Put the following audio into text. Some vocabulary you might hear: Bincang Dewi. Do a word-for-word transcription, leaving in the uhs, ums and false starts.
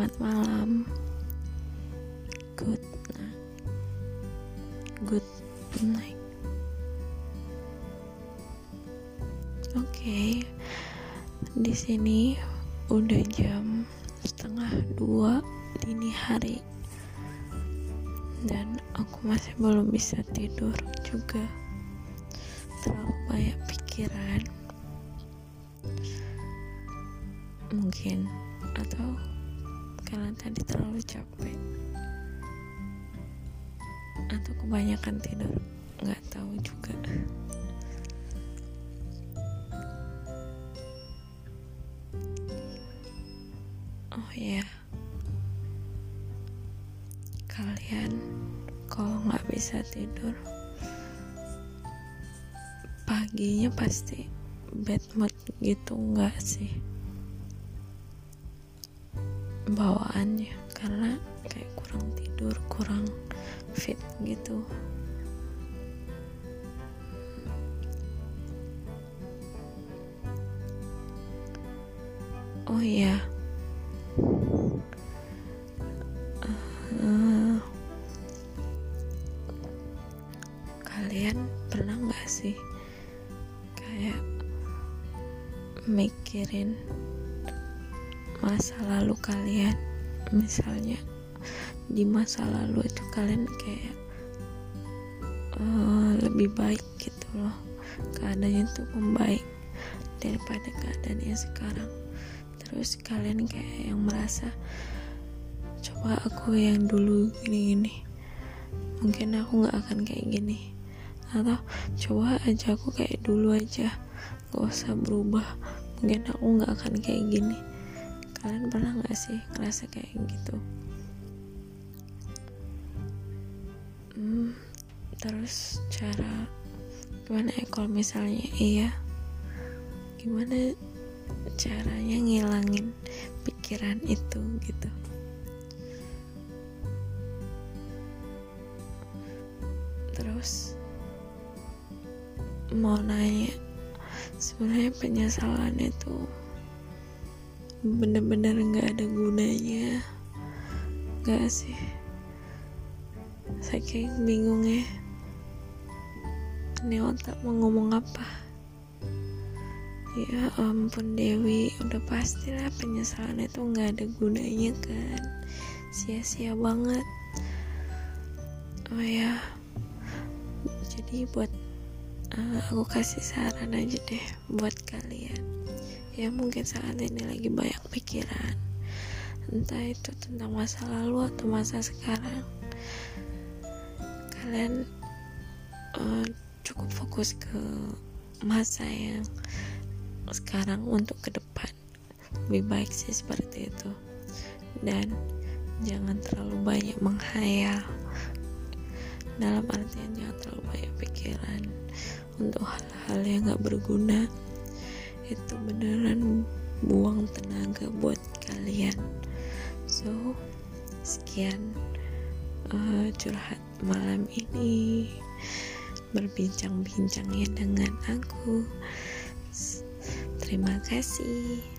selamat malam. Good night. Good night. Oke, okay. Di sini udah jam setengah dua dini hari dan aku masih belum bisa tidur juga. Terlalu banyak pikiran mungkin, atau karena tadi terlalu capek atau kebanyakan tidur, nggak tahu juga. Oh ya, kalian kalau nggak bisa tidur paginya pasti bad mood gitu nggak sih bawaannya, karena kayak kurang tidur, kurang fit gitu. Oh iya, uh, kalian pernah nggak sih kayak mikirin masa lalu kalian? Misalnya di masa lalu itu kalian kayak uh, lebih baik gitu loh, keadaannya tuh membaik daripada keadaan yang sekarang. Terus kalian kayak yang merasa, coba aku yang dulu gini-gini mungkin aku gak akan kayak gini, atau coba aja aku kayak dulu aja, gak usah berubah, mungkin aku gak akan kayak gini. Kalian pernah gak sih ngerasa kayak gitu? Hmm, terus cara gimana ya kalau misalnya iya, gimana caranya ngilangin pikiran itu gitu? Terus mau nanya, sebenarnya penyesalan itu bener-bener gak ada gunanya gak sih? Saking bingungnya ini otak mau ngomong apa. Ya ampun Dewi, udah pastilah penyesalan itu gak ada gunanya kan, sia-sia banget. Oh ya, jadi buat uh, aku kasih saran aja deh buat kalian yang mungkin saat ini lagi banyak pikiran, entah itu tentang masa lalu atau masa sekarang. Kalian uh, cukup fokus ke masa yang sekarang untuk ke depan, lebih baik sih seperti itu. Dan jangan terlalu banyak menghayal, dalam artian jangan terlalu banyak pikiran untuk hal-hal yang gak berguna. Itu beneran buang tenaga buat kalian. So, sekian uh, curhat malam ini, berbincang-bincangnya dengan aku. Terima kasih.